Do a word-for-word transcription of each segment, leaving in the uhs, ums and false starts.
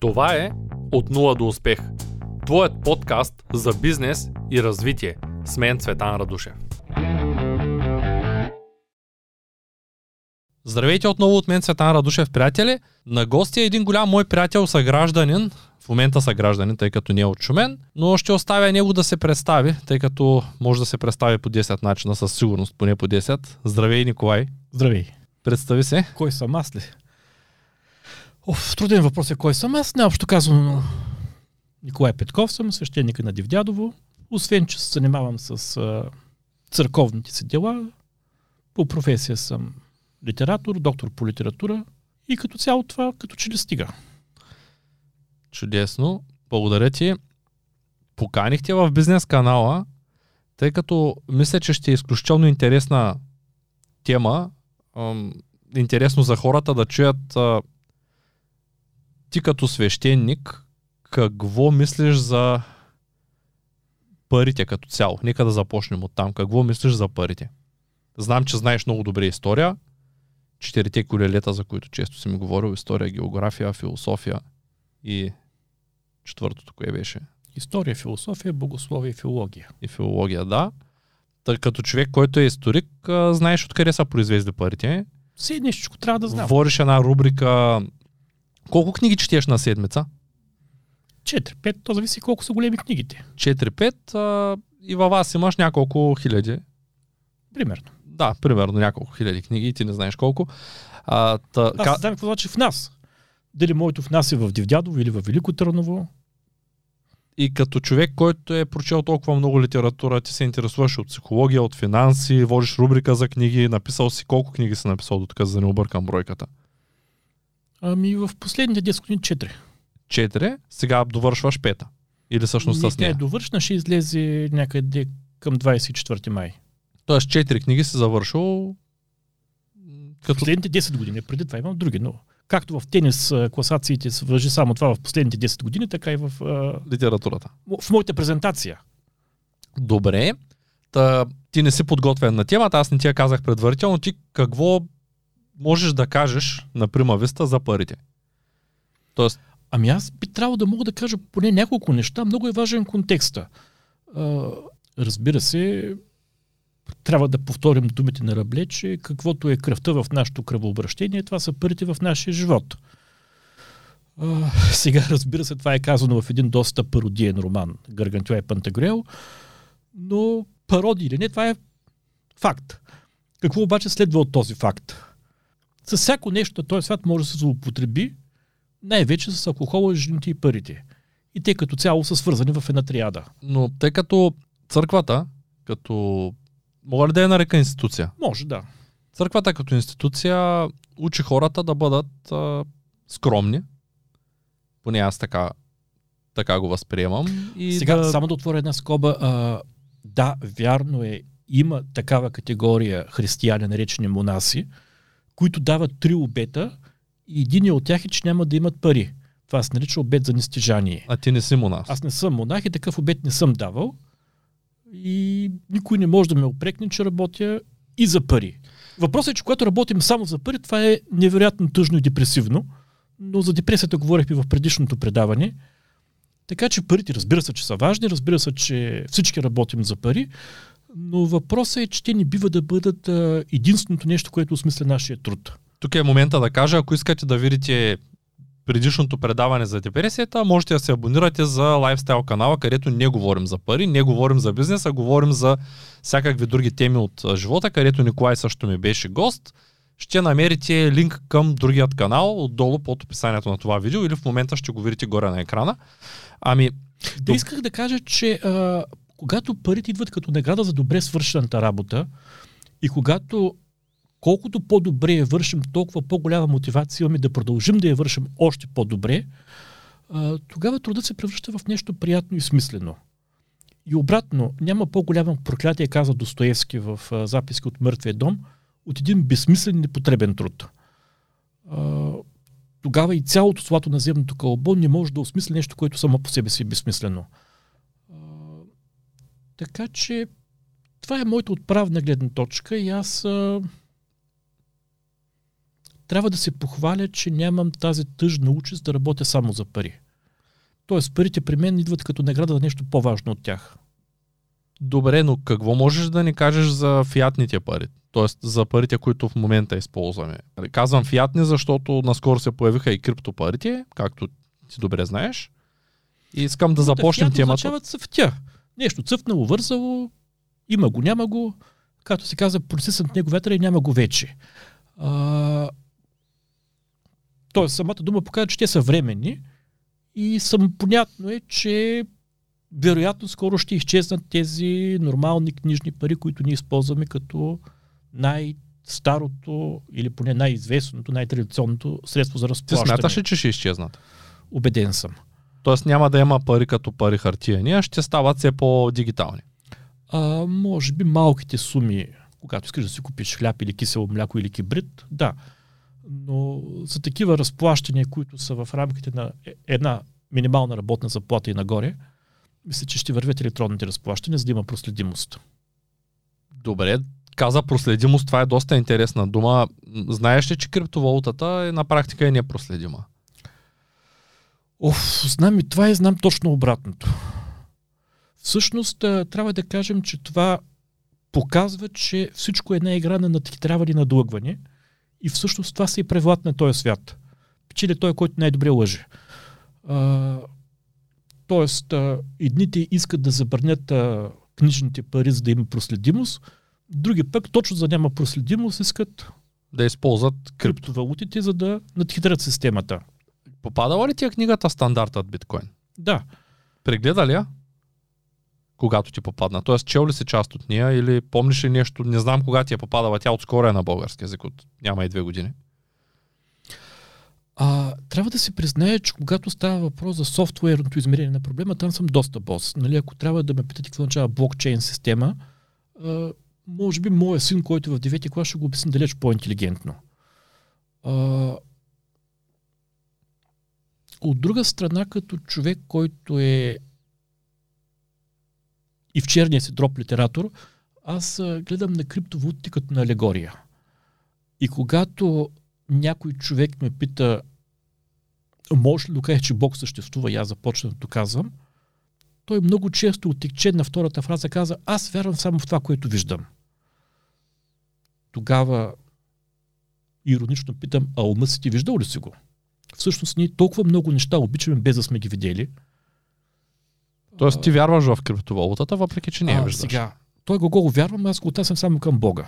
Това е От нула до успех. Твоят подкаст за бизнес и развитие. С мен Цветан Радушев. Здравейте отново от мен, Цветан Радушев, приятели. На гости е един голям мой приятел, съгражданин. В момента съгражданин, тъй като не е от Шумен, но ще оставя него да се представи, тъй като може да се представи по десет начина, със сигурност, поне по десет. Здравей, Николай. Здравей. Представи се. Кой съм аз ли? Оф, труден въпрос е кой съм аз. Необщо казвам, Николай Петков съм, свещеник на Дивдядово. Освен, че се занимавам с а, църковните си дела, по професия съм литератор, доктор по литература и като цяло това като че ли стига. Чудесно. Благодаря ти. Поканихте в бизнес канала, тъй като мисля, че ще е изключително интересна тема. Ам, интересно за хората да чуят а, ти като свещеник какво мислиш за парите като цяло. Нека да започнем от там. Какво мислиш за парите? Знам, че знаеш много добре история. Четирите колелета, за които често си ми говорил. История, география, философия и четвъртото, кое беше? История, философия, богословие и филология. И филология, да. Тъй като човек, който е историк, знаеш откъде са произвезли парите. Все нещичко трябва да знам. Говориш една рубрика. Колко книги четеш на седмица? четири-пет, то зависи колко са големи книгите. четири-пет и във вас имаш няколко хиляди. Примерно. Да, примерно няколко хиляди книги, ти не знаеш колко. А, та, Аз ка... знам какво значи в нас. Дали моето в нас е в Дивдядово или в Велико Търново. И като човек, който е прочел толкова много литература, ти се интересуваш от психология, от финанси, водиш рубрика за книги, написал си колко книги си написал до така, за да не объркам бройката? Ами в последните десет години четири. Четири, сега довършваш пета. Или всъщност не, с нея? Не, довършна ще излезе някъде към двадесет и четвърти май. Тоест четири книги си завършил като... Последните десет години, преди това имам други, но както в тенис класациите се вържи само това в последните десет години, така и в... А... литературата. В моята презентация. Добре. Та, ти не си подготвен на темата, аз не ти я казах предварително. Ти какво можеш да кажеш на прима виста за парите? Тоест... Ами аз би трябвало да мога да кажа поне няколко неща. Много е важен контекста. А, разбира се, трябва да повторим думите на Рабле, че каквото е кръвта в нашето кръвообращение, това са парите в нашия живот. А, сега, разбира се, това е казано в един доста пародиен роман, Гаргантюа и Пантагрюел, но пародия или не, това е факт. Какво обаче следва от този факт? Със всяко нещо на този свят може да се злоупотреби, най-вече с алкохола, жените и парите. И те като цяло са свързани в една триада. Но тъй като църквата, като... Мога ли да я нарека институция? Може, да. Църквата като институция учи хората да бъдат а, скромни. Поне аз така, така го възприемам. И сега да... само да отворя една скоба. А, да, вярно е, има такава категория християни, наречени монаси, които дават три обета и единият от тях е, че няма да имат пари. Това се нарича обет за нестижание. А ти не си монах? Аз не съм монах и такъв обет не съм давал. И никой не може да ме опрекне, че работя и за пари. Въпросът е, че когато работим само за пари, това е невероятно тъжно и депресивно, но за депресията говорихме в предишното предаване. Така че парите, разбира се, че са важни, разбира се, че всички работим за пари, но въпросът е, че те не бива да бъдат единственото нещо, което осмисля нашия труд. Тук е момента да кажа, ако искате да видите предишното предаване за депресията, можете да се абонирате за лайфстайл канала, където не говорим за пари, не говорим за бизнес, а говорим за всякакви други теми от живота, където Николай също ми беше гост. Ще намерите линк към другият канал отдолу под описанието на това видео или в момента ще го видите горе на екрана. Ами... Да, исках да кажа, че а, когато парите идват като награда за добре свършената работа и когато колкото по-добре я вършим, толкова по-голяма мотивация имаме да продължим да я вършим още по-добре, тогава трудът се превръща в нещо приятно и смислено. И обратно, няма по-голямо проклятие, каза Достоевски в Записки от Мъртвия дом, от един безсмислен и непотребен труд. Тогава и цялото злато на земното кълбо не може да осмисли нещо, което само по себе си е безсмислено. Така че това е моята отправна гледна точка и аз... трябва да се похваля, че нямам тази тъжна участ да работя само за пари. Тоест, парите при мен идват като награда за нещо по-важно от тях. Добре, но какво можеш да ни кажеш за фиатните пари? Тоест за парите, които в момента използваме. Казвам фиатни, защото наскоро се появиха и криптопарите, както ти добре знаеш. И искам да започнем темата. Означават цъфтя. Нещо цъфнало, вързало, има го, няма го. Както се казва, процеснат него вятъра и няма го вече. А... Тоест, самата дума показва, че те са временни и самопонятно е, че вероятно скоро ще изчезнат тези нормални книжни пари, които ние използваме като най-старото или поне най-известното, най-традиционното средство за разплащане. Ти смяташ ли, че ще изчезнат? Убеден съм. Тоест няма да има пари като пари хартияни, а ще стават все по-дигитални. А, може би малките суми, когато искаш да си купиш хляб или кисело мляко или кибрид, да. Но за такива разплащания, които са в рамките на една минимална работна заплата и нагоре, мисля, че ще вървят електронните разплащания, за да има проследимост. Добре, каза проследимост, това е доста интересна дума. Знаеш ли, че криптовалутата на практика е непроследима? Оф, знам и това и знам точно обратното. Всъщност, трябва да кажем, че това показва, че всичко е една игра на надхитряване и надлъгване и всъщност това се и превлад на този свят. Печели той, който най-добре лъже. А, тоест, а, едните искат да забранят а, книжните пари, за да има проследимост, други пък, точно за да няма проследимост, искат да използват криптовалутите, за да надхитрят системата. Попадала ли ти е книгата "Стандартът биткоин"? Да. Прегледа ли я, когато ти попадна? Тоест, чел ли си част от нея или помниш ли нещо? Не знам кога ти е попадала. Тя отскоро е на български език, от няма и две години. А, трябва да се признае, че когато става въпрос за софтуерното измерение на проблема, там съм доста бос. Нали, ако трябва да ме питате какво означава блокчейн система, а, може би моят син, който е в девети клас, ще го обясни далеч по-интелигентно. А, От друга страна, като човек, който е и в черния си дроп литератор, аз гледам на криптовалутите като на алегория. И когато някой човек ме пита, може ли да кажа, че Бог съществува, и аз започна да казвам, той много често отекче на втората фраза, каза, аз вярвам само в това, което виждам. Тогава иронично питам, а ума си ти виждал ли си го? Всъщност ние толкова много неща обичаме, без да сме ги видели. Тоест ти вярваш в криптовалутата, въпреки че не я виждаш. Сега, той го го вярвам, аз го отнасям само към Бога.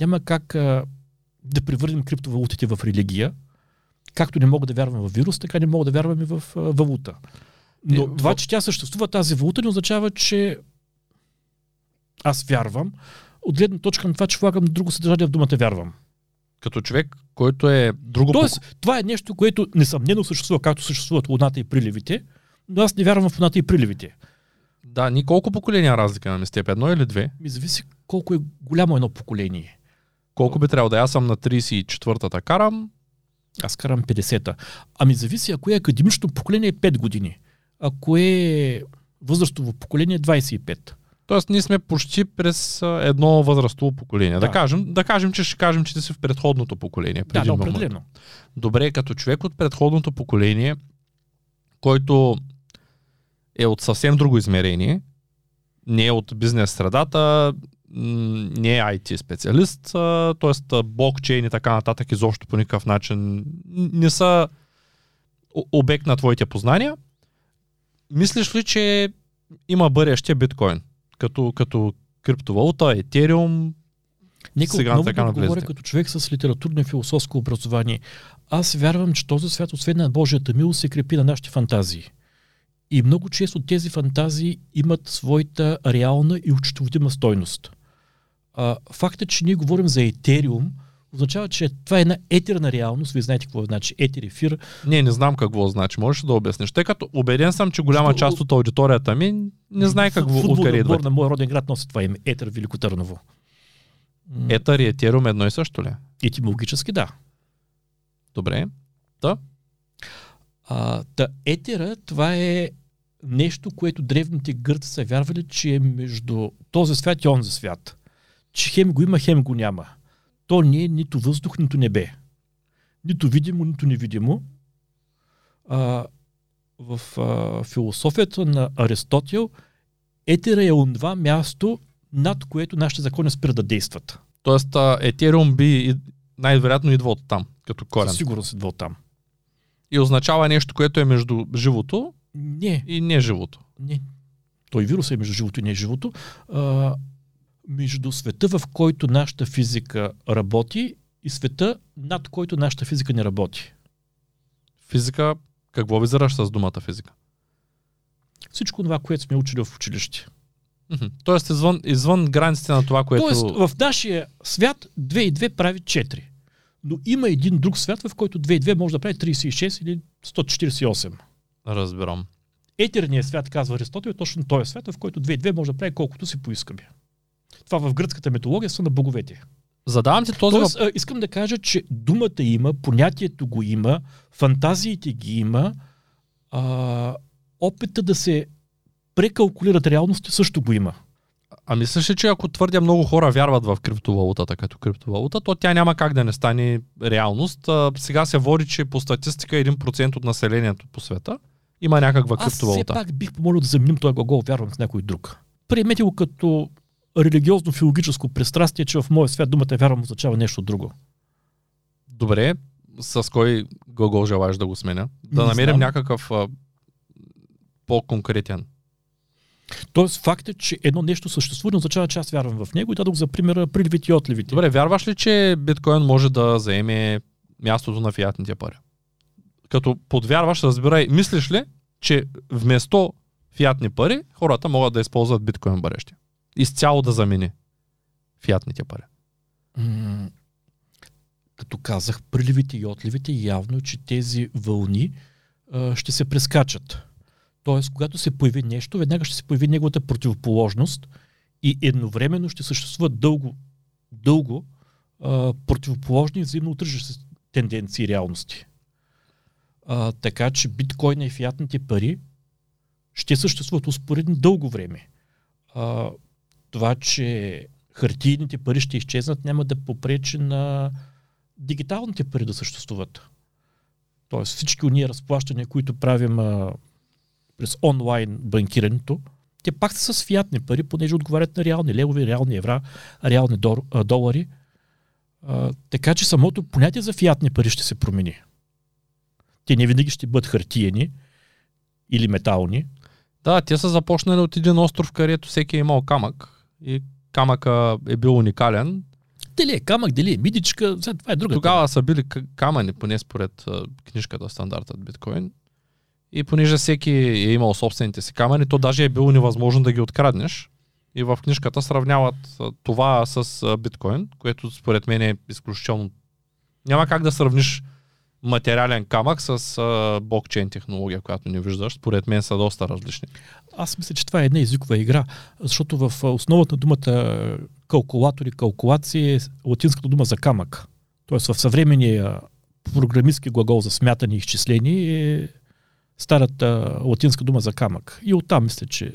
Няма как а, да превърнем криптовалутите в религия. Както не мога да вярвам в вирус, така не мога да вярвам и в а, валута. Но е, това, в... че тя съществува, тази валута, не означава, че аз вярвам. От гледна точка на това, че влагам друго съдържание в думата вярвам. Като човек, който е друго... Тоест, поко... това е нещо, което несъмнено съществува, както съществуват луната и приливите, но аз не вярвам в луната и приливите. Да, ни колко поколения разлика имаме с теб? Едно или две? Ми зависи колко е голямо едно поколение. Колко би трябвало да аз съм на тридесет и четвъртата карам? Аз карам петдесета. Ами зависи, ако е академично поколение е пет години. Ако е възрастово поколение е двадесет и пет. Тоест, ние сме почти през едно възрастово поколение. Да. Да, кажем, да кажем, че ще кажем, че ти си в предходното поколение. Да, да, определено. Добре, като човек от предходното поколение, който е от съвсем друго измерение, не е от бизнес средата, не е ай ти специалист, т.е. блокчейн и така нататък изобщо по никакъв начин не са обект на твоите познания. Мислиш ли, че има бъдеще биткоин? Като, като криптовалута, етериум, Никол, сега на така да говоря като човек с литературно и философско образование. Аз вярвам, че този свят, освен на Божията милост, се крепи на нашите фантазии. И много често тези фантазии имат своята реална и учетоводима стойност. А, фактът, че ние говорим за етериум, означава, че това е една етерна реалност. Вие знаете какво значи етер, ефир. Не, не знам какво значи. Можеш да обясниш. Тъй като убеден съм, че голяма част от аудиторията ми не знае какво откъде идва. Футболният отбор на моя роден град носи това име. Етер, Велико Търново. Етер и етериум едно и също ли? Етимологически да. Добре. Да. А, та етера, това е нещо, което древните гърци са вярвали, че е между този свят и онзи свят. Че хем го има, хем го няма. То не е нито въздух, нито небе. нито видимо, нито невидимо. А, в а, философията на Аристотел етера е онова място, над което нашите закони спират да действат. Тоест етериум би най-вероятно идва от там, като корен. Със сигурност идва от там. И означава нещо, което е между живото не. и неживото. Не. Той вирус е между живото и неживото. А, между света, в който нашата физика работи, и света, над който нашата физика не работи. Физика, какво визираш с думата физика? Всичко това, което сме учили в училище. Mm-hmm. Тоест извън, извън границите на това, което... Тоест в нашия свят две и две прави четири. Но има един друг свят, в който две и две може да прави тридесет и шест или сто четиридесет и осем. Разбирам. Етерният свят, казва Аристотел, е точно този свят, в който две и две може да прави колкото си поискаме. Това в гръцката митология са на боговете. Задавам ти този... Тоест, а, искам да кажа, че думата има, понятието го има, фантазиите ги има, а, опита да се прекалкулират реалности също го има. А мислиш ли, че ако твърдя много хора вярват в криптовалутата като криптовалута, то тя няма как да не стане реалност? А, сега се води, че по статистика един процент от населението по света има някаква Аз криптовалута. Аз все пак бих помолил да заменим този глагол вярвам с някой друг. Приемете го като религиозно-филологическо пристрастие, че в моя свят думата вярвам означава нещо друго. Добре, с кой глагол желаеш да го сменя? Да не намерим знам. някакъв а, по-конкретен. Тоест факт е, че едно нещо съществува, означава, че аз вярвам в него и дадох за пример приливите и отливите. Добре, вярваш ли, че биткоин може да заеме мястото на фиатните пари? Като подвярваш, разбирай, мислиш ли, че вместо фиатни пари хората могат да използват биткоин барещи? Изцяло да замени фиатните пари. М- като казах, приливите и отливите, явно, че тези вълни а, ще се прескачат. Тоест, когато се появи нещо, веднага ще се появи неговата противоположност и едновременно ще съществуват дълго, дълго а, противоположни и взаимно отражащи тенденции и реалности. А, така че биткоина и фиатните пари ще съществуват успоредно дълго време. А, това, че хартийните пари ще изчезнат, няма да попречи на дигиталните пари да съществуват. Тоест всички уния разплащания, които правим а, през онлайн банкирането, те пак са с фиатни пари, понеже отговарят на реални левови, реални евра, реални дол, а, долари. А, така че самото понятие за фиатни пари ще се промени. Те не винаги ще бъдат хартиени или метални. Да, те са започнали от един остров, където всеки е имал камък и камъка е бил уникален. Дали е камък, дали е мидичка, това е друга. Тогава са били камъни, поне според книжката Стандартът биткоин. И понеже всеки е имал собствените си камъни, то даже е било невъзможно да ги откраднеш. И в книжката сравняват това с биткоин, което според мен е изключително... Няма как да сравниш материален камък с а, блокчейн технология, която не виждаш. Според мен са доста различни. Аз мисля, че това е една езикова игра, защото в основата на думата калкулатор и калкулация е латинската дума за камък. Тоест в съвременния програмистски глагол за смятане и изчисление е старата латинска дума за камък. И оттам мисля, че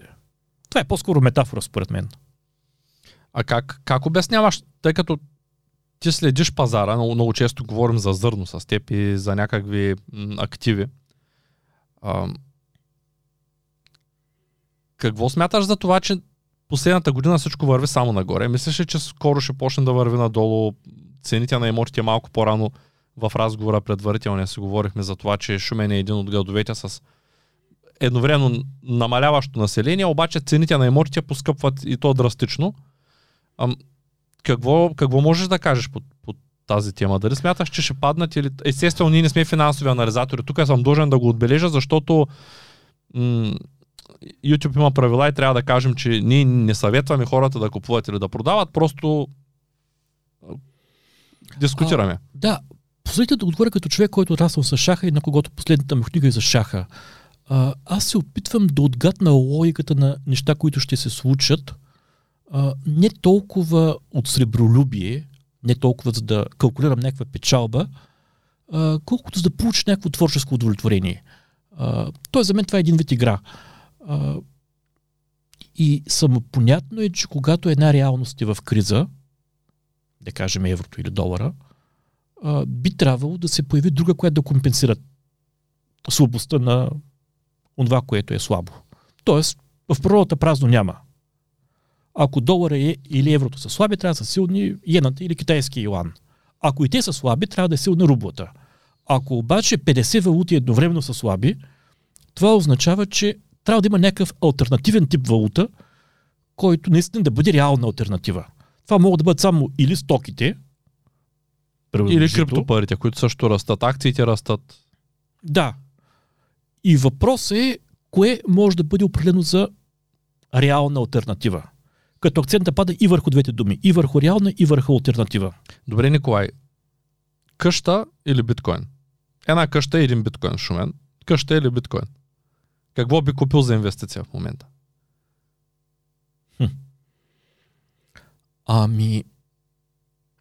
това е по-скоро метафора, според мен. А как, как обясняваш? Тъй като ти следиш пазара, много, много често говорим за зърно с теб и за някакви м, активи. А, какво смяташ за това, че последната година всичко върви само нагоре? Мислиш ли, че скоро ще почне да върви надолу? Цените на имотите малко по-рано в разговора предварително си говорихме за това, че Шумен е един от градовете с едновременно намаляващо население, обаче цените на имотите поскъпват и то драстично. Ам... Какво, какво можеш да кажеш по, по тази тема? Дали смяташ, че ще паднат или... Естествено, ние не сме финансови анализатори. Тук съм должен да го отбележа, защото м- YouTube има правила и трябва да кажем, че ние не съветваме хората да купуват или да продават, просто дискутираме. А, да, последите да отговоря като човек, който отрасъл с шаха и на когото последната ми книга е за шаха. А, аз се опитвам да отгадна логиката на неща, които ще се случат, Uh, не толкова от сребролюбие, не толкова за да калкулирам някаква печалба, uh, колкото за да получиш някакво творческо удовлетворение. Uh, Тоест за мен това е един вид игра. Uh, и самопонятно е, че когато една реалност е в криза, да кажем еврото или долара, а, би трябвало да се появи друга, която да компенсира слабостта на това, което е слабо. Тоест, в природата празно няма. Ако долара е, или еврото са слаби, трябва да са силни иената или китайски юан. Ако и те са слаби, трябва да е силна рублата. Ако обаче петдесет валути едновременно са слаби, това означава, че трябва да има някакъв алтернативен тип валута, който наистина да бъде реална алтернатива. Това могат да бъдат само или стоките, или криптопарите, които също растат, акциите растат. Да. И въпросът е, кое може да бъде определено за реална алтернатива. Като акцента пада и върху двете думи. И върху реална, и върху алтернатива. Добре, Николай. Къща или биткоин? Една къща и един биткоин, Шумен. Къща или биткоин? Какво би купил за инвестиция в момента? Хм. Ами...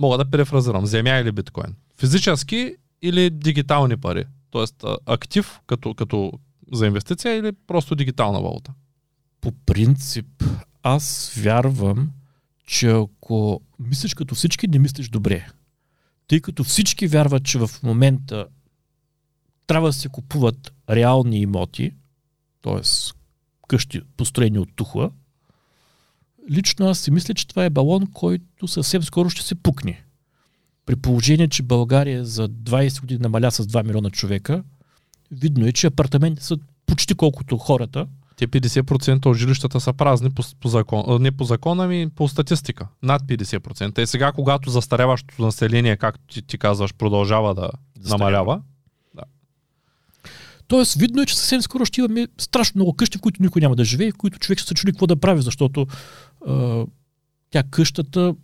Мога да перефразирам. Земя или биткоин? Физически или дигитални пари? Тоест актив като, като за инвестиция или просто дигитална валута? По принцип, аз вярвам, че ако мислиш като всички, не мислиш добре. Тъй като всички вярват, че в момента трябва да се купуват реални имоти, т.е. къщи построени от тухла, лично аз си мисля, че това е балон, който съвсем скоро ще се пукне. При положение, че България за двайсет години намаля с два милиона човека, видно е, че апартаменти са почти колкото хората. Те петдесет процента от жилищата са празни по, по закон, не по закон, ами по статистика. Над петдесет процента. И сега, когато застаряващото население, както ти, ти казваш, продължава да застарява. Намалява. Да. Тоест, видно е, че съвсем скоро ще имаме страшно много къщи, в които никой няма да живее, в които човек ще се чуди какво да прави, защото а, тя къщата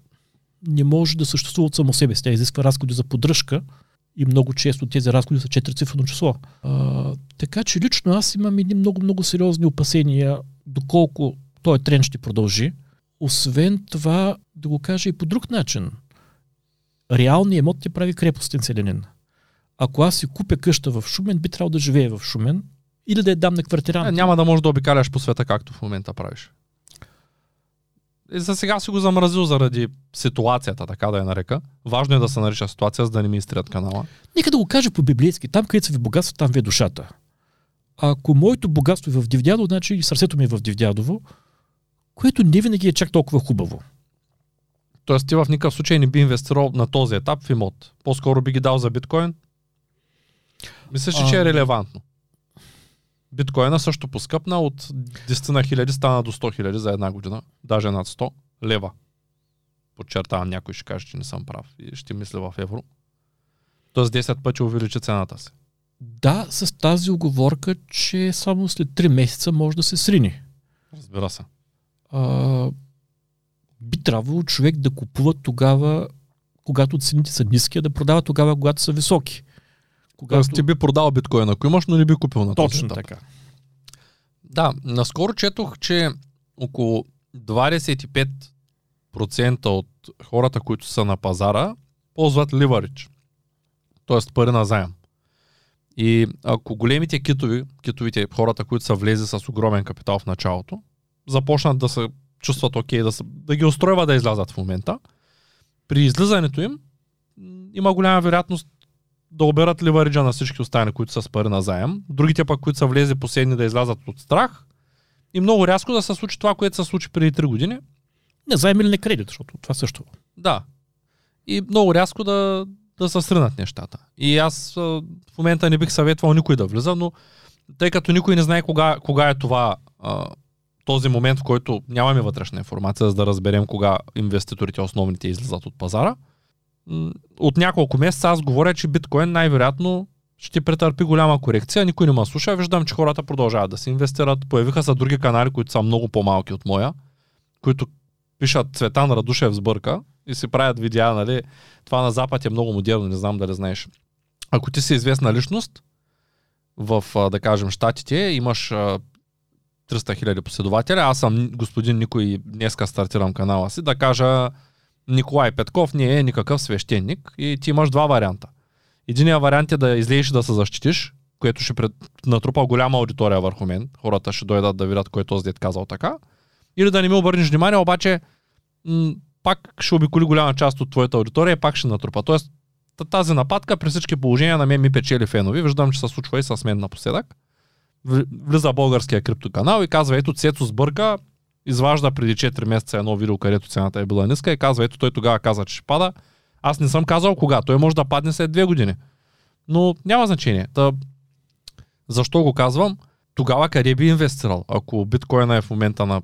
не може да съществува от само себе си. Тя изисква разходи за поддръжка и много често тези разходи са четирицифрено число. А, така че лично аз имам едни много-много сериозни опасения доколко този тренд ще продължи. Освен това, да го кажа и по друг начин. Реалният имот те прави крепостен селянин. Ако аз си купя къща в Шумен, би трябвало да живее в Шумен или да я дам на квартирант. Няма да можеш да обикаляш по света, както в момента правиш. И за сега си го замразил заради ситуацията, така да я нарека. Важно е да се нарича ситуация, за да не ми изтрият канала. Нека да го кажа по-библейски. Там, където са ви богатство, там ви е душата. Ако моето богатство е в Дивдядово, значи и сърцето ми е в Дивдядово, което не винаги е чак толкова хубаво. Тоест ти в никакъв случай не би инвестирал на този етап в имот. По-скоро би ги дал за биткоин. Мисля, че, а... че е релевантно. Биткоина също поскъпна от десет хиляди стана до сто хиляди за една година. Даже над сто лева. Подчертавам, някой ще каже, че не съм прав. И ще мисля в евро. Тоест десет пъти увеличи цената си. Да, с тази уговорка, че само след три месеца може да се срини. Разбира се. А, би трябвало човек да купува тогава, когато цените са ниски, а да продава тогава, когато са високи. Когато... Ти би продал биткоин, ако имаш, но не би купил на този етап. Точно така. Да, наскоро четох, че около двайсет и пет процента от хората, които са на пазара, ползват ливаридж, т.е. пари на заем. И ако големите китови, китовите хората, които са влезли с огромен капитал в началото, започнат да се чувстват окей, да, са, да ги устройва да излязат в момента, при излизането им има голяма вероятност да оберат ливариджа на всички останали, които са с пари на заем. Другите пък, които са влезли последни, да излязат от страх. И много рязко да се случи това, което се случи преди три години. Не, заем или не кредит, защото това също. Да. И много рязко да, да се сринат нещата. И аз в момента не бих съветвал никой да влиза, но тъй като никой не знае кога, кога е това, а, този момент, в който нямаме вътрешна информация, за да разберем кога инвеститорите основните излизат от пазара. От няколко месеца аз говоря, че биткоин най-вероятно ще претърпи голяма корекция. Никой не ме слуша. Виждам, че хората продължават да се инвестират. Появиха са други канали, които са много по-малки от моя, които пишат Цветан Радушев сбърка и си правят видеа, нали? Това на Запад е много модерно, не знам дали знаеш. Ако ти си известна личност в, да кажем, щатите, имаш триста хиляди последователя. Аз съм господин Никой, днеска стартирам канала си, да кажа Николай Петков не е никакъв свещеник и ти имаш два варианта. Единият вариант е да излезеш да се защитиш, което ще пред... натрупа голяма аудитория върху мен. Хората ще дойдат да видят кой е този дед казал така. Или да не ми обърнеш внимание, обаче м- пак ще обиколи голяма част от твоята аудитория и пак ще натрупа. Тоест тази нападка при всички положения на мен ми печели фенови. Виждам, че се случва и с мен напоследък. Влиза българския криптоканал и казва, ето Цецо сбърка, изважда преди четири месеца едно видео, където цената е била ниска и казва, ето той тогава каза, че ще пада. Аз не съм казал кога, той може да падне след две години. Но няма значение. Та, защо го казвам? Тогава къде би инвестирал? Ако биткоина е в момента на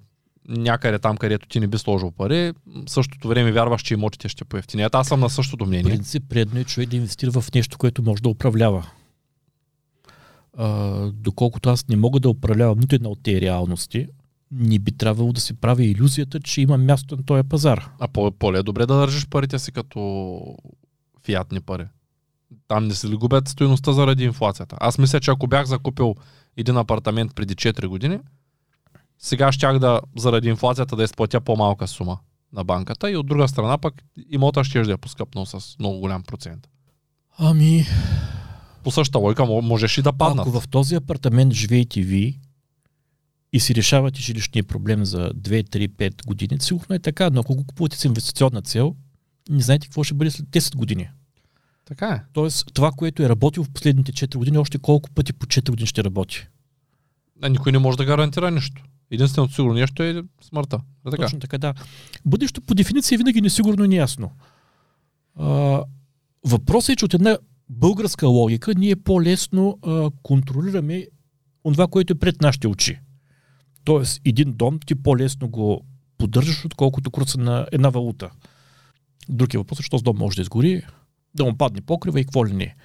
някъде там, където ти не би сложил пари, в същото време вярваш, че имотите ще поевтинят. Аз съм на същото мнение. В принцип, предно е човек да инвестира в нещо, което може да управлява. А, доколкото аз не мога да управлявам нито една от тези реалности, не би трябвало да си прави илюзията, че има място на този пазар. А по-ле е добре да държиш парите си като фиатни пари. Там не се ли губят стойността заради инфлацията? Аз мисля, че ако бях закупил един апартамент преди четири години, сега щях да, заради инфлацията, да изплатя по-малка сума на банката и от друга страна пък имота ще да е поскъпнал с много голям процент. Ами... По същата логика можеш и да паднат. Ако в този апартамент живеете ви и си решавате жилищния проблем за две, три, пет години, сигурно е така, но ако го купувате с инвестиционна цел, не знаете какво ще бъде след десет години. Така е. Тоест, това, което е работило в последните четири години, още колко пъти по четири години ще работи? А никой не може да гарантира нищо. Единственото сигурно нещо е смъртта. Да, така. Точно така, да. Бъдещето по дефиниция винаги несигурно и неясно. А, въпросът е, че от една българска логика ние по-лесно а, контролираме това, което е пред нашите очи. Тоест, един дом ти по-лесно го поддържаш, отколкото курса на една валута. Другия въпрос е, що с дом може да изгори, да му падне покрива и какво ли не.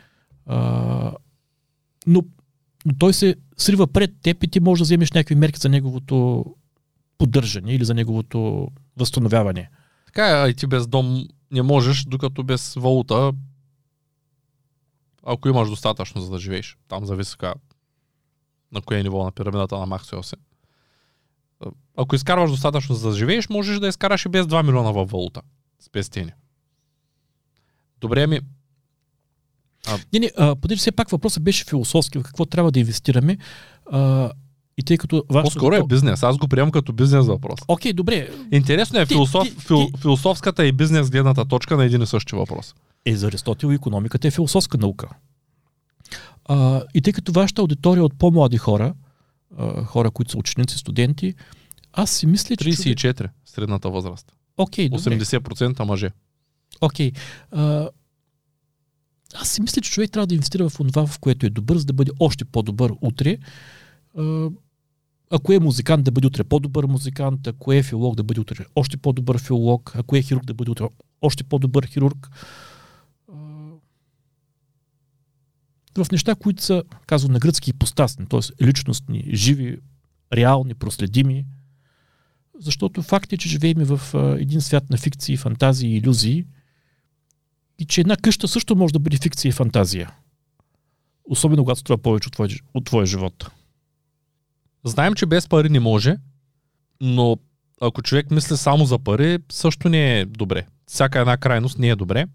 А, но но той се срива пред теб и ти можеш да вземеш някакви мерки за неговото поддържане или за неговото възстановяване. Така е, и ти без дом не можеш, докато без валута, ако имаш достатъчно за да живееш, там зависи на кое ниво на пирамидата на Максуел се. Ако изкарваш достатъчно за да живееш, можеш да изкараш и без два милиона във валута. Спестени. Добре, ами... А... Не, не, а, понеже все пак въпросът беше философски, в какво трябва да инвестираме. А, и тъй като... По-скоро ваше... е бизнес, аз го приемам като бизнес въпрос. Окей, добре. Интересно е ти, философ... ти, фил... ти... философската и бизнес гледната точка на един и същи въпрос. Е, за Аристотел икономиката е философска наука. А, и тъй като вашата аудитория от по-млади хора, а, хора, които са ученици, студенти, аз си мисля, че... трийсет и четири средната възраст. Окей, добре. осемдесет процента мъже. Окей. А, аз си мисля, че човек трябва да инвестира в това, в което е добър, за да бъде още по-добър утре. Ако е музикант, да бъде утре по-добър музикант, ако е филолог, да бъде утре още по-добър филолог, ако е хирург, да бъде утре още по-добър хирург. В неща, които са, казвам на гръцки, ипостасни, т.е. личностни, живи, реални, проследими. Защото факт е, че живеем в един свят на фикции, фантазии и илюзии, и че една къща също може да бъде фикция и фантазия. Особено когато струва повече от твоя, от твоя живот. Знаем, че без пари не може, но ако човек мисли само за пари, също не е добре. Всяка една крайност не е добре.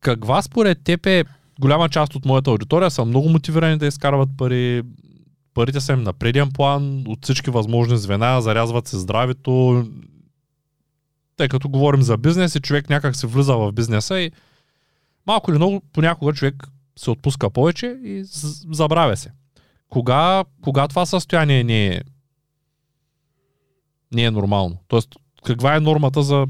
Каква според теб е... Голяма част от моята аудитория са много мотивирани да изкарват пари. Парите са им на преден план, от всички възможни звена, зарязват се здравето... Тъй като говорим за бизнес и човек някак се влиза в бизнеса и малко или много понякога човек се отпуска повече и забравя се. Кога, кога това състояние не е, не е нормално? Тоест, каква е нормата за...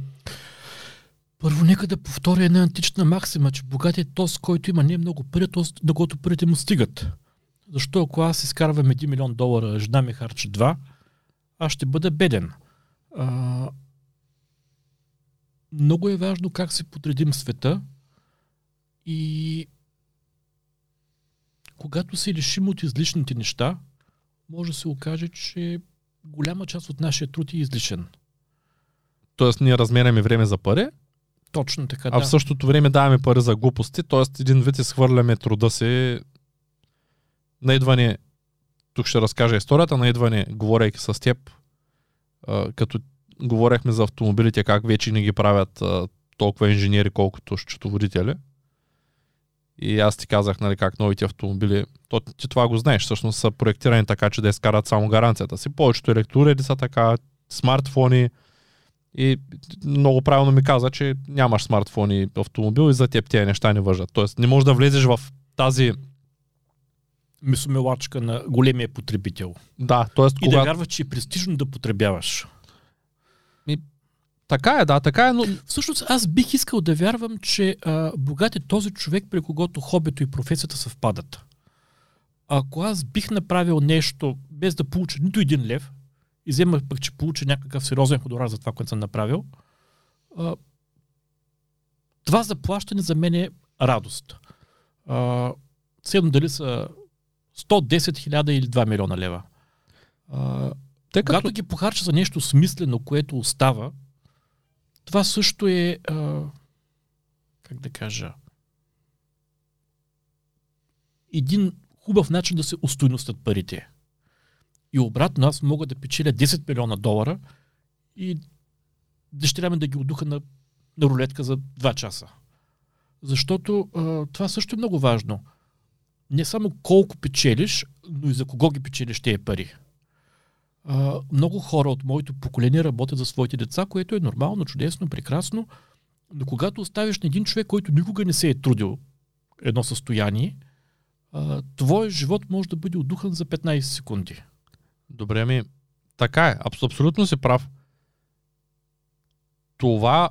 Първо, нека да повторя една антична максима, че богат е този, който има не много пари, този, на който парите му стигат. Защо ако аз изкарвам един милион долара, жена ми харчи два, аз ще бъда беден. А... Много е важно как се подредим света и когато се лишим от излишните неща, може да се окаже, че голяма част от нашия труд е излишен. Тоест ние разменяме време за пари? Точно така, да. А в същото време даваме пари за глупости, т.е. един вид изхвърляме труда си. На идване, тук ще разкажа историята, на идване, говорейки с теб, като говорехме за автомобилите, как вече не ги правят а, толкова инженери, колкото счетоводители. И аз ти казах, нали, как новите автомобили, то, ти това го знаеш, всъщност са проектирани така, че да изкарат само гаранцията си. Повечето електроуреди са така, смартфони, И много правилно ми каза, че нямаш смартфон и автомобил и за теб тези неща не вържат. Тоест не можеш да влезеш в тази мисомилачка на големия потребител. Да, тоест, и кога... да вярваш, че е престижно да потребяваш. И... Така е, да, така е, но... Всъщност аз бих искал да вярвам, че а, богат е този човек, при когото хобито и професията съвпадат. Ако аз бих направил нещо без да получа нито един лев, и взема пък, че получа някакъв сериозен хонорар за това, което съм направил, а, това заплащане за мен е радост. А, Седно дали са сто и десет хиляди или два милиона лева. А, Те когато като... ги похарча за нещо смислено, което остава, това също е, а, как да кажа, един хубав начин да се устойностят парите. И обратно, аз мога да печеля десет милиона долара и дъщеря ми да ги отдуха на, на рулетка за два часа. Защото а, това също е много важно. Не само колко печелиш, но и за кого ги печелиш тези пари. Uh, много хора от моето поколение работят за своите деца, което е нормално, чудесно, прекрасно, но когато оставиш на един човек, който никога не се е трудил едно състояние, uh, твой живот може да бъде отдухан за петнайсет секунди. Добре, ми, така е, абс- абсолютно си прав. Това,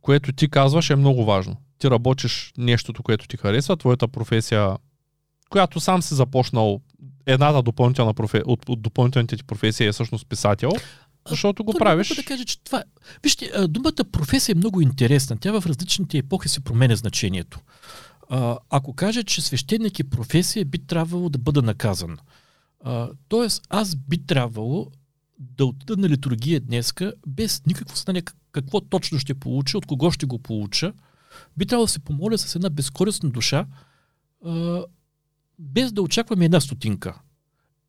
което ти казваш, е много важно. Ти работиш нещото, което ти харесва, твоята професия, която сам си започнал. Едната допълнителна профе... от, от допълнителните ти професии е всъщност писател, защото а, го правиш. Да кажа, че това... Вижте, думата професия е много интересна. Тя в различните епохи се променя значението. А, ако кажа, че свещеник е професия, би трябвало да бъда наказан. А, тоест, аз би трябвало да отида на литургия днеска, без никакво знание какво точно ще получа, от кого ще го получа. Би трябвало да се помоля с една безкористна душа, а, без да очакваме една стотинка.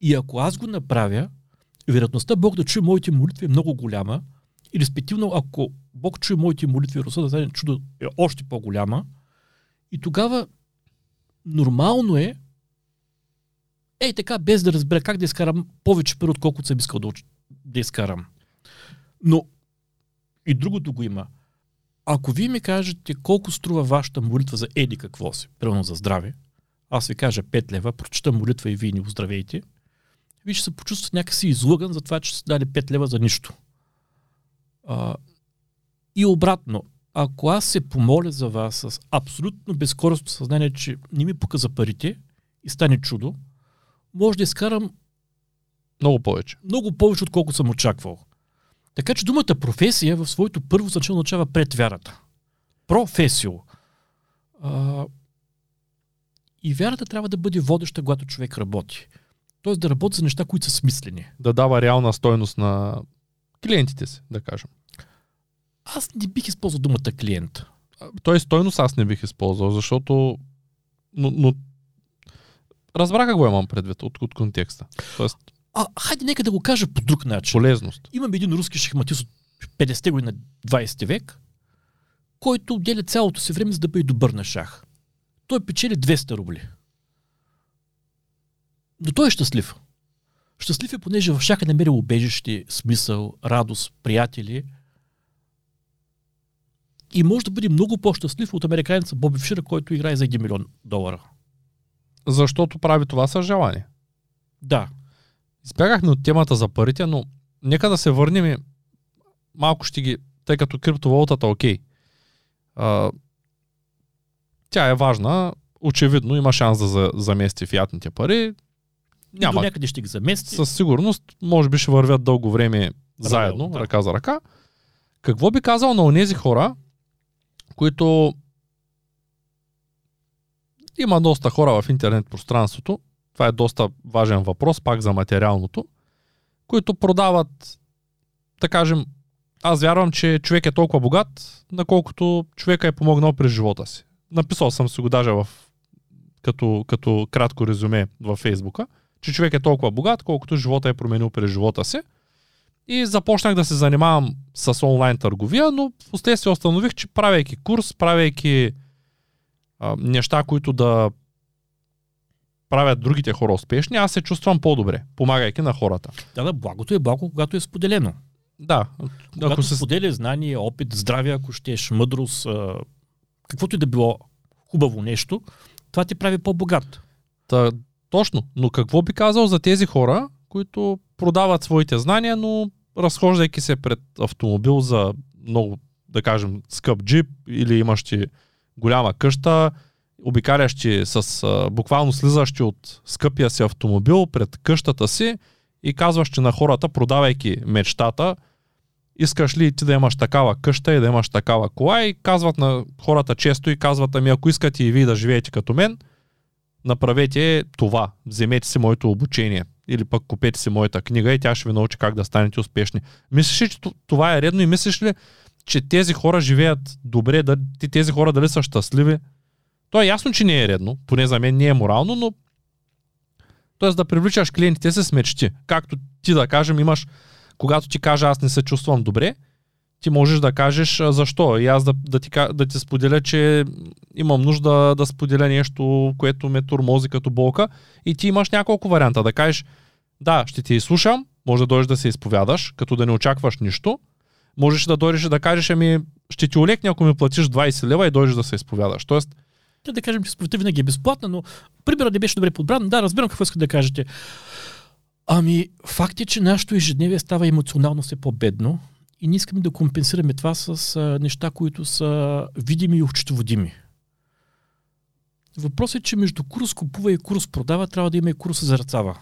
И ако аз го направя, вероятността Бог да чуе моите молитви е много голяма, и респективно, ако Бог чуе моите молитви, Руса да стане чудо е още по-голяма, и тогава нормално е, ей така, без да разбера как да изкарам повече пари, отколкото съм искал да, да изкарам. Но и другото го има. Ако вие ми кажете колко струва вашата молитва за еди какво си, примерно за здраве, аз ви кажа пет лева, прочитам молитва и вие ни оздравейте, вие ще се почувствате някакси излъган за това, че сте дали пет лева за нищо. А, и обратно, ако аз се помоля за вас с абсолютно безкористно съзнание, че не ми пука за парите и стане чудо, може да изкарам много повече, много повече отколкото съм очаквал. Така че думата професия в своето първо значение означава пред вярата. Професио. А, И вярата трябва да бъде водеща, когато човек работи. Тоест да работи за неща, които са смислени. Да дава реална стойност на клиентите си, да кажем. Аз не бих използвал думата клиент. Той стойност аз не бих използвал, защото... Но, но... Разбрах какво имам предвид от, от контекста. Тоест... А, хайде нека да го кажа по друг начин. Полезност. Имам един руски шахматист от петдесетте години на двайсети век, който отделя цялото си време, за да бъде добър на шах. Той печели двеста рубли. Но той е щастлив. Щастлив е, понеже в шаха намери убежище, смисъл, радост, приятели. И може да бъде много по-щастлив от американеца Боби Фишер, който играе за един милион долара. Защото прави това със желание. Да. Избягахме от темата за парите, но нека да се върнем и малко ще ги... Тъй като криптовалутата, окей. А... Тя е важна, очевидно има шанс да замести фиатните пари. Няма. И до някъде ще ги замести. Със сигурност, може би ще вървят дълго време заедно, да. Ръка за ръка. Какво би казал на онези хора, които има доста хора в интернет пространството, това е доста важен въпрос, пак за материалното, които продават, да кажем, аз вярвам, че човек е толкова богат, наколкото човека е помогнал през живота си. Написал съм си го даже в, като, като кратко резюме във Фейсбука, че човек е толкова богат, колкото живота е променил през живота си. И започнах да се занимавам с онлайн търговия, но впоследствие установих, че правейки курс, правейки а, неща, които да правят другите хора успешни, аз се чувствам по-добре, помагайки на хората. Да, да, благото е благо, когато е споделено. Да. Когато ако се споделя знание, опит, здраве, ако щеш, мъдрост, каквото и да било хубаво нещо, това ти прави по-богат. Та, точно. Но какво би казал за тези хора, които продават своите знания, но разхождайки се пред автомобил за много, да кажем, скъп джип или имащи голяма къща, обикалящи с а, буквално слизащи от скъпия си автомобил пред къщата си и казващи на хората, продавайки мечтата, искаш ли ти да имаш такава къща и да имаш такава кола, и казват на хората често и казват, ами ако искате и вие да живеете като мен, направете това, вземете си моето обучение или пък купете си моята книга и тя ще ви научи как да станете успешни. Мислиш ли, че това е редно и мислиш ли, че тези хора живеят добре, да, тези хора дали са щастливи? То е ясно, че не е редно, поне за мен не е морално, но т.е. да привличаш клиентите с мечти. Както ти да кажем имаш, когато ти кажа аз не се чувствам добре, ти можеш да кажеш защо. И аз да, да, ти, да ти споделя, че имам нужда да споделя нещо, което ме тормози като болка, и ти имаш няколко варианта. Да кажеш, да, ще те изслушам, може да дойдеш да се изповядаш, като да не очакваш нищо. Можеш да дойдеш да кажеш, ами ще ти олекне, ако ми платиш двайсет лева и дойдеш да се изповядаш. Тоест, да, да кажем, че споведта винаги е безплатна, но примерът не беше добре подбран. Да, разбирам какво искате да кажете. Ами, факт е, че нашето ежедневие става емоционално все по-бедно и не искаме да компенсираме това с а, неща, които са видими и отчетоводими. Въпросът е, че между курс купува и курс продава трябва да има и курс съзерцава.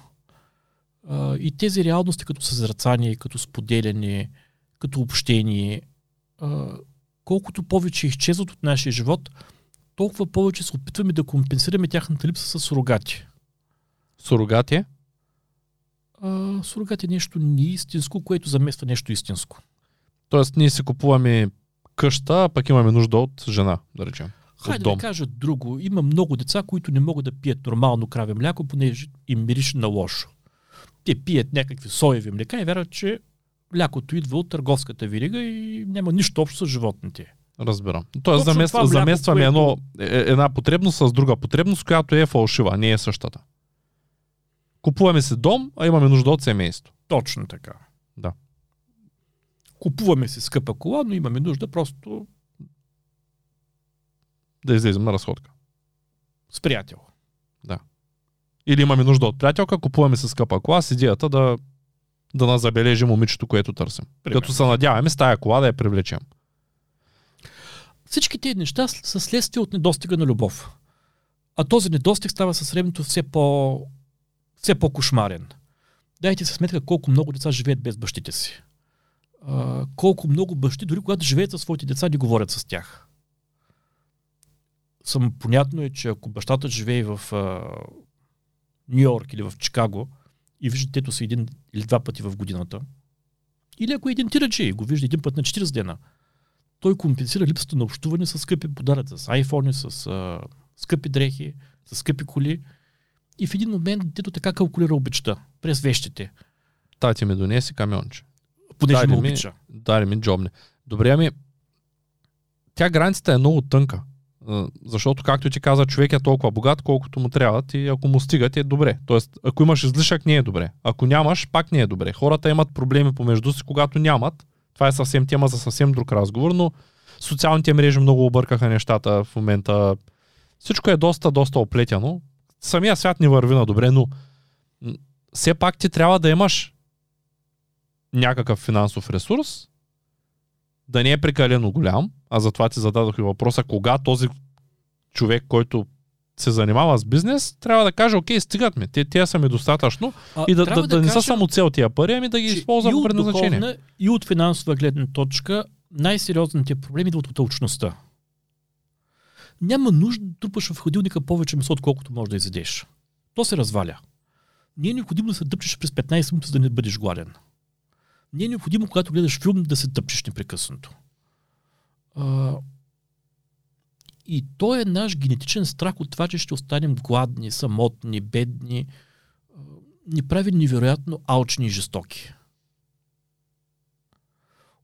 А, и тези реалности като съзерцание, като споделяне, като общение, а, колкото повече изчезват от нашия живот, толкова повече се опитваме да компенсираме тяхната липса с сурогати. Сурогати? А, сурогати е нещо неистинско, което замества нещо истинско. Тоест ние си купуваме къща, а пък имаме нужда от жена, да речем. Хайде да кажа друго. Има много деца, които не могат да пият нормално краве мляко, понеже им мирише на лошо. Те пият някакви соеви млека и вярват, че млякото идва от търговската верига и няма нищо общо с животните. Разбирам. Тоест замества, заместваме едно, една потребност с друга потребност, която е фалшива, не е същата. Купуваме си дом, а имаме нужда от семейство. Точно така. Да. Купуваме си скъпа кола, но имаме нужда просто да излезем на разходка. С приятел. Да. Или имаме нужда от приятелка, купуваме си скъпа кола с идеята да, да нас забележи момичето, което търсим. Примерно. Като се надяваме с тая кола да я привлечем. Всички тези неща са следствие от недостига на любов. А този недостиг става със времето все, по, все по-кошмарен. Дайте се сметка колко много деца живеят без бащите си. А, колко много бащи, дори когато живеят със своите деца, не говорят с тях. Самопонятно е, че ако бащата живее в Нью-Йорк или в Чикаго и вижда детето си един или два пъти в годината, или ако е един тираджи и го вижда един път на четирийсет дена, той компенсира липсата на общуване с скъпи подаръци, с айфони, с а, скъпи дрехи, с скъпи коли. И в един момент детето така калкулира обичта през вещите. Тати ми донеси камионче. Понеже му обича. Дари ми джобне. Добре, ами тя границата е много тънка. Защото, както ти каза, човек е толкова богат, колкото му трябват и ако му стигат е добре. Тоест, ако имаш излишък, не е добре. Ако нямаш, пак не е добре. Хората имат проблеми помежду си, когато нямат. Това е съвсем тема за съвсем друг разговор, но социалните мрежи много объркаха нещата в момента. Всичко е доста, доста оплетяно. Самия свят не върви на добре, но все пак ти трябва да имаш някакъв финансов ресурс, да не е прекалено голям, а затова ти зададох и въпроса, кога този човек, който се занимава с бизнес, трябва да каже, окей, стигат ми, те, те са ми достатъчно а, и да, да, да, да не кажа, са само цел тия пари, ами да ги използвам предназначение. И от финансова гледна точка най-сериозните проблеми идват от точността. Няма нужда да трупаш в ходилника повече месо, отколкото можеш да изядеш. То се разваля. Не е необходимо да се дъпчеш през петнайсет минути, за да не бъдеш гладен. Не е необходимо, когато гледаш филм, да се дъпчеш непрекъснато. А... И то е наш генетичен страх от това, че ще останем гладни, самотни, бедни. Ни прави невероятно алчни и жестоки.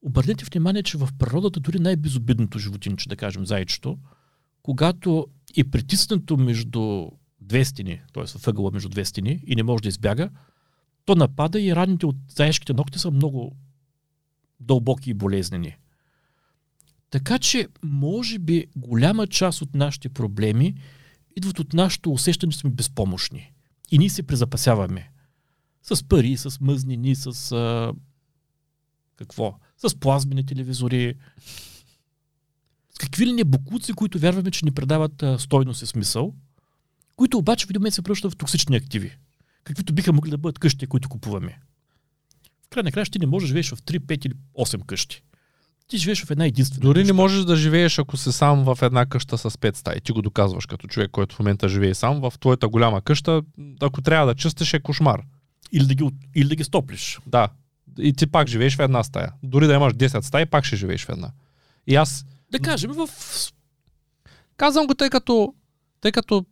Обърнете внимание, че в природата дори най-безобидното животинче, да кажем зайчето, когато е притиснато между две стени, т.е. в ъгъла между две стени и не може да избяга, то напада и раните от заешките ногти са много дълбоки и болезнени. Така че, може би, голяма част от нашите проблеми идват от нашето усещане, че сме безпомощни. И ние се презапасяваме. С пари, с мъзнини, с... А... какво? С плазмени телевизори. С какви ли не бокуци, които вярваме, че ни предават а, стойност и смисъл, които обаче в един момент се превръщат в токсични активи. Каквито биха могли да бъдат къщите, които купуваме. В край на края ти не можеш да живееш в три, пет или осем къщи. Ти живееш в една единствена Дори къща. Не можеш да живееш, ако си сам в една къща с пет стаи. Ти го доказваш като човек, който в момента живее сам. В твоята голяма къща, ако трябва да чистиш, е кошмар. Или да ги, или да ги стоплиш. Да. И ти пак живееш в една стая. Дори да имаш десет стаи, пак ще живееш в една. И аз... Да кажем в... Казвам го, тъй като, тъй като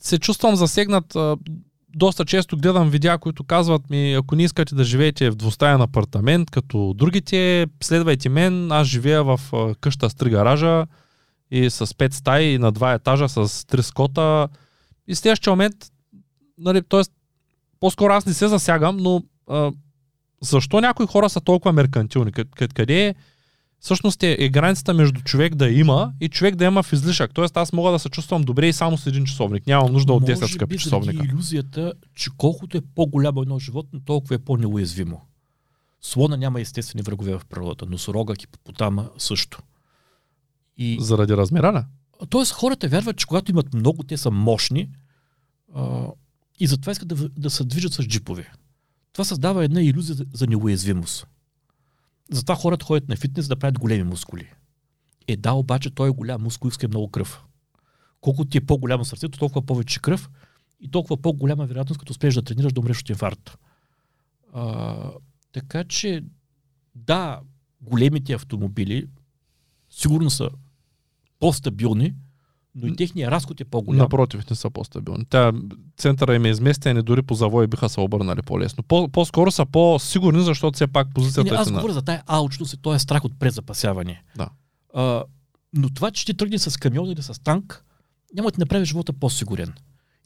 се чувствам засегнат. Доста често гледам видеа, които казват ми, ако не искате да живеете в двустаен апартамент, като другите, следвайте мен, аз живея в къща с три гаража и с пет стаи и на два етажа с три скота. И в следващия момент, нали, т.е. по-скоро аз не се засягам, но а, защо някои хора са толкова меркантилни? Къде всъщност е границата между човек да има и човек да има в излишък. Тоест аз мога да се чувствам добре и само с един часовник. Нямам нужда от десет скъпи часовника. Може би илюзията, че колкото е по-голямо едно животно, толкова е по-неуязвимо. Слона няма естествени врагове в природата, носорога, хипопотама също. И... Заради размера на? Тоест хората вярват, че когато имат много, те са мощни а, и затова искат да, да се движат с джипове. Това създава една илюзия за неуязвимост. Затова хората ходят на фитнес да правят големи мускули. Е да, обаче той е голям мускул, иска много кръв. Колкото ти е по-голямо сърцето, толкова повече кръв и толкова по-голяма вероятност, като успееш да тренираш, да умреш от инфаркт. А, така че, да, големите автомобили сигурно са по-стабилни, но и техният разход е по-голям. Напротив, не са по-стабилни. Та, центъра им е изместен и дори по завоя биха се обърнали по-лесно. По- по-скоро са по-сигурни, защото все пак позицията е на... Аз говоря за тая алчност и този страх от презапасяване. Да. А, но това, че ти тръгне с камион или с танк, няма да ти направи живота по-сигурен.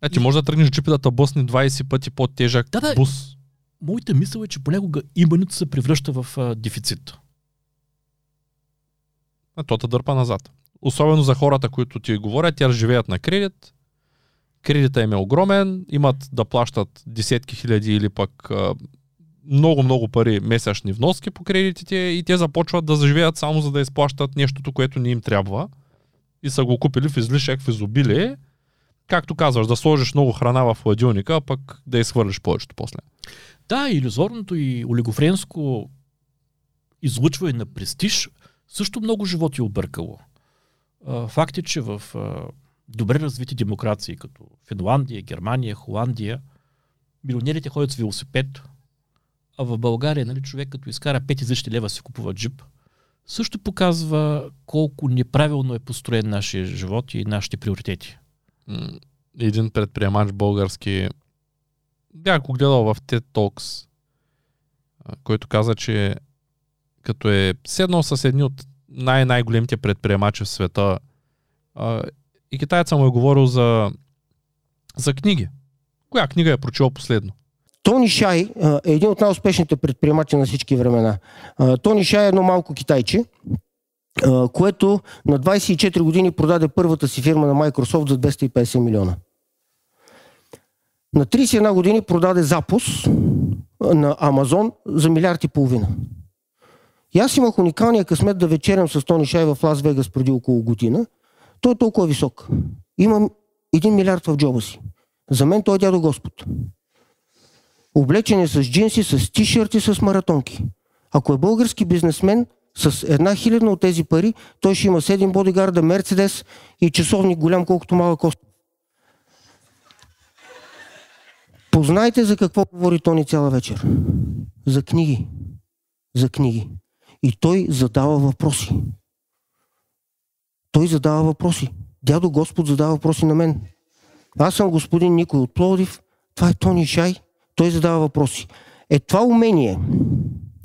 А, ти и... може да тръгнеш джипи да табъсни двайсет пъти по-тежък да, да, бус. Моята мисъл е, че понякога имането се превръща в а, дефицит. А то те дърпа назад. Особено за хората, които ти говорят, тя живеят на кредит. Кредитът им е огромен, имат да плащат десетки хиляди или пък много-много пари месечни вноски по кредитите и те започват да заживеят само за да изплащат нещото, което не им трябва и са го купили в излишък, в изобилие. Както казваш, да сложиш много храна в хладилника, а пък да изхвърлиш повечето после. Да, илюзорното и олигофренско излъчване на престиж също много животи е объркало. Факт е, че в добре развити демокрации, като Финландия, Германия, Холандия, милионерите ходят с велосипед, а в България, нали, човек като изкара пет хиляди лева си купува джип, също показва колко неправилно е построен нашия живот и нашите приоритети. Един предприемач български, бях го гледал в TED Talks, който каза, че като е седнал с едни от най-най-големите предприемачи в света. А, и китаеца му е говорил за, за книги. Коя книга е прочел последно? Тони Шай а, е един от най-успешните предприемачи на всички времена. А, Тони Шай е едно малко китайче, а, което на двайсет и четири години продаде първата си фирма на Microsoft за двеста и петдесет милиона. На трийсет и една години продаде Zappos на Amazon за милиард и половина. И аз имах уникалния късмет да вечерям с Тони Шай в Лас Вегас преди около година. Той е толкова висок. Имам един милиард в джоба си. За мен той е дядо Господ. Облечен е с джинси, с тишърти, с маратонки. Ако е български бизнесмен, с една хилядна от тези пари, той ще има седем бодигарда, Мерцедес и часовник голям колкото малък Костов. Познайте за какво говори Тони цяла вечер. За книги. За книги. И той задава въпроси. Той задава въпроси. Дядо Господ задава въпроси на мен. Аз съм господин Никой от Пловдив. Това е Тони Шай. Той задава въпроси. Е това умение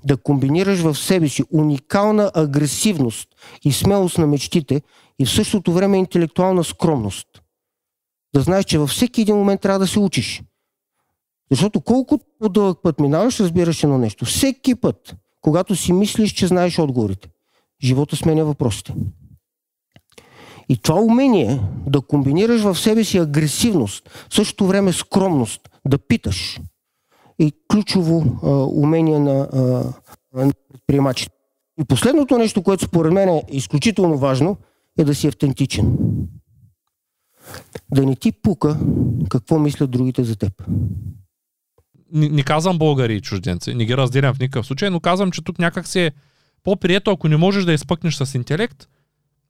да комбинираш в себе си уникална агресивност и смелост на мечтите и в същото време интелектуална скромност. Да знаеш, че във всеки един момент трябва да се учиш. Защото колкото по-дълъг път минаваш, разбираш едно нещо. Всеки път. когато си мислиш, че знаеш отговорите. Живота сменя въпросите. И това умение да комбинираш в себе си агресивност, в същото време скромност, да питаш, е ключово а, умение на, а, на предприемачите. И последното нещо, което според мен е изключително важно, е да си автентичен. Да не ти пука какво мислят другите за теб. Не, не казвам българи и чужденци, не ги разделям в никакъв случай, но казвам, че тук някак си е по-прието, ако не можеш да изпъкнеш с интелект,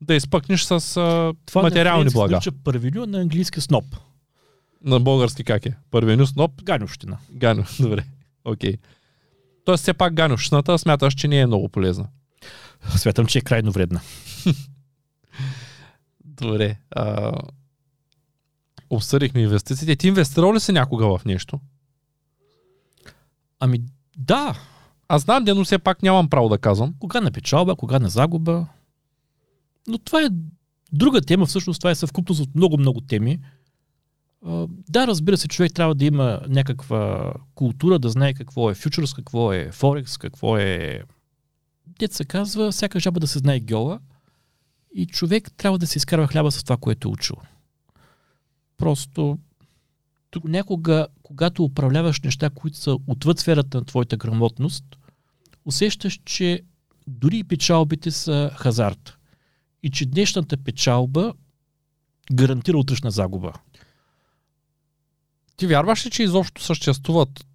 да изпъкнеш с а, материални блага. Това не се случва първеню на английски сноп. На български как е? Първеню сноп? Ганьовщина. Ганьов, добре, окей. Okay. Тоест все пак ганьовщината смяташ, че не е много полезна. Смятам, че е крайно вредна. Добре. А... Обсъдихме инвестициите. Ти инвестирал ли си някога в нещо? Ами да. Аз знам, но все пак нямам право да казвам. Кога на печалба, кога на загуба. Но това е друга тема, всъщност това е съвкупност от много-много теми. Да, разбира се, човек трябва да има някаква култура, да знае какво е фьючерс, какво е форекс, какво е... Дет се казва, всяка жаба да се знае гьола и човек трябва да се изкарва хляба с това, което е учил. Просто някога, когато управляваш неща, които са отвъд сферата на твоята грамотност, усещаш, че дори и печалбите са хазарт. И че днешната печалба гарантира утрешна загуба. Ти вярваш ли, че изобщо съществуват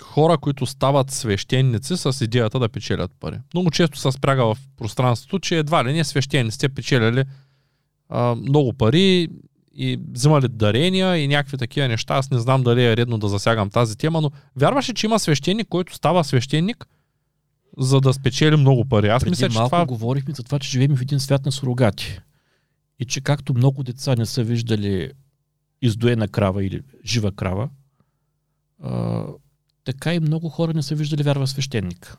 хора, които стават свещеници с идеята да печелят пари? Много често се спряга в пространството, че едва ли не свещениците печеляли а, много пари и взимали дарения и някакви такива неща. Аз не знам дали е редно да засягам тази тема, но вярваш ли, че има свещеник, който става свещеник, за да спечели много пари? Аз преди мисля, че малко това... говорихме за това, че живеем в един свят на сурогати. И че както много деца не са виждали издоена крава или жива крава, а, така и много хора не са виждали вярва свещеник.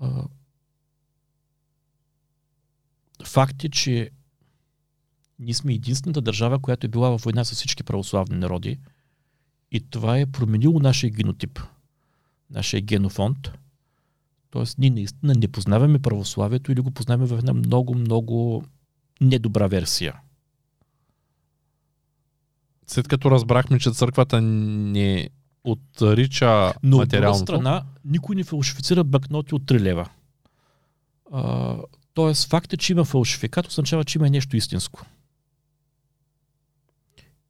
А, факт е, че ние сме единствената държава, която е била в война с всички православни народи и това е променило нашия генотип, нашия генофонд. Тоест, ние наистина не познаваме православието или го познаваме в една много-много недобра версия. След като разбрахме, че църквата не отрича но, материалното... Но от друга страна, никой не фалшифицира банкноти от три лева. А, тоест, факта, че има фалшификат, означава, че има нещо истинско.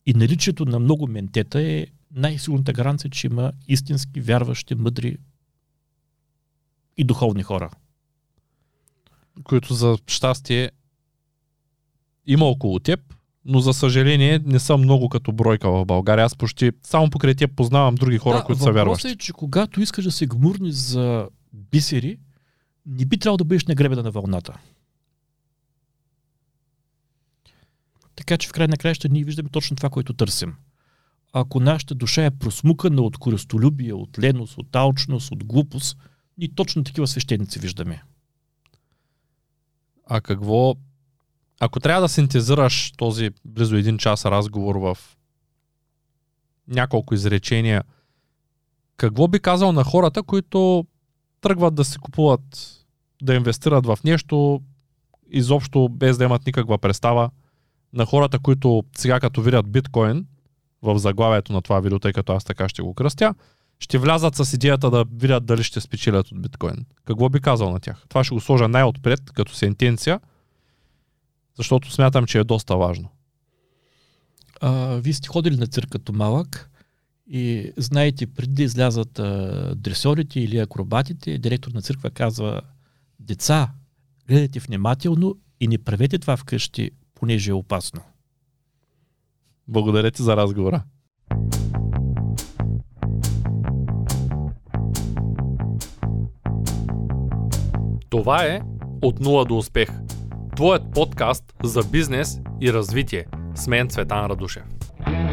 И наличието на много ментета е най-сигурната гаранция, че има истински, вярващи, мъдри и духовни хора. Които за щастие има около теб, но за съжаление не са много като бройка в България. Аз почти само покрай теб познавам други хора, да, които са вярващи. Въпросът е, че когато искаш да се гмурни за бисери, не би трябвало да бъдеш на гребена на вълната. Така че в край на краища ние виждаме точно това, което търсим. Ако нашата душа е просмукана от користолюбие, от леност, от алчност, от глупост, и точно такива свещеници виждаме. А какво... Ако трябва да синтезираш този близо един час разговор в няколко изречения, какво би казал на хората, които тръгват да се купуват, да инвестират в нещо, изобщо без да имат никаква представа, на хората, които сега като видят биткоин, в заглавието на това видео, тъй като аз така ще го кръстя, ще влязат с идеята да видят дали ще спечелят от биткоин. Какво би казал на тях? Това ще го сложа най-отпред като сентенция, защото смятам, че е доста важно. А, вие сте ходили на цирк като малък и знаете, преди да излязат а, дресорите или акробатите, директор на цирква казва: деца, гледайте внимателно и не правете това вкъщи, понеже е опасно. Благодаря ти за разговора. Това е От нула до успех. Твоят подкаст за бизнес и развитие. С мен Цветан Радушев.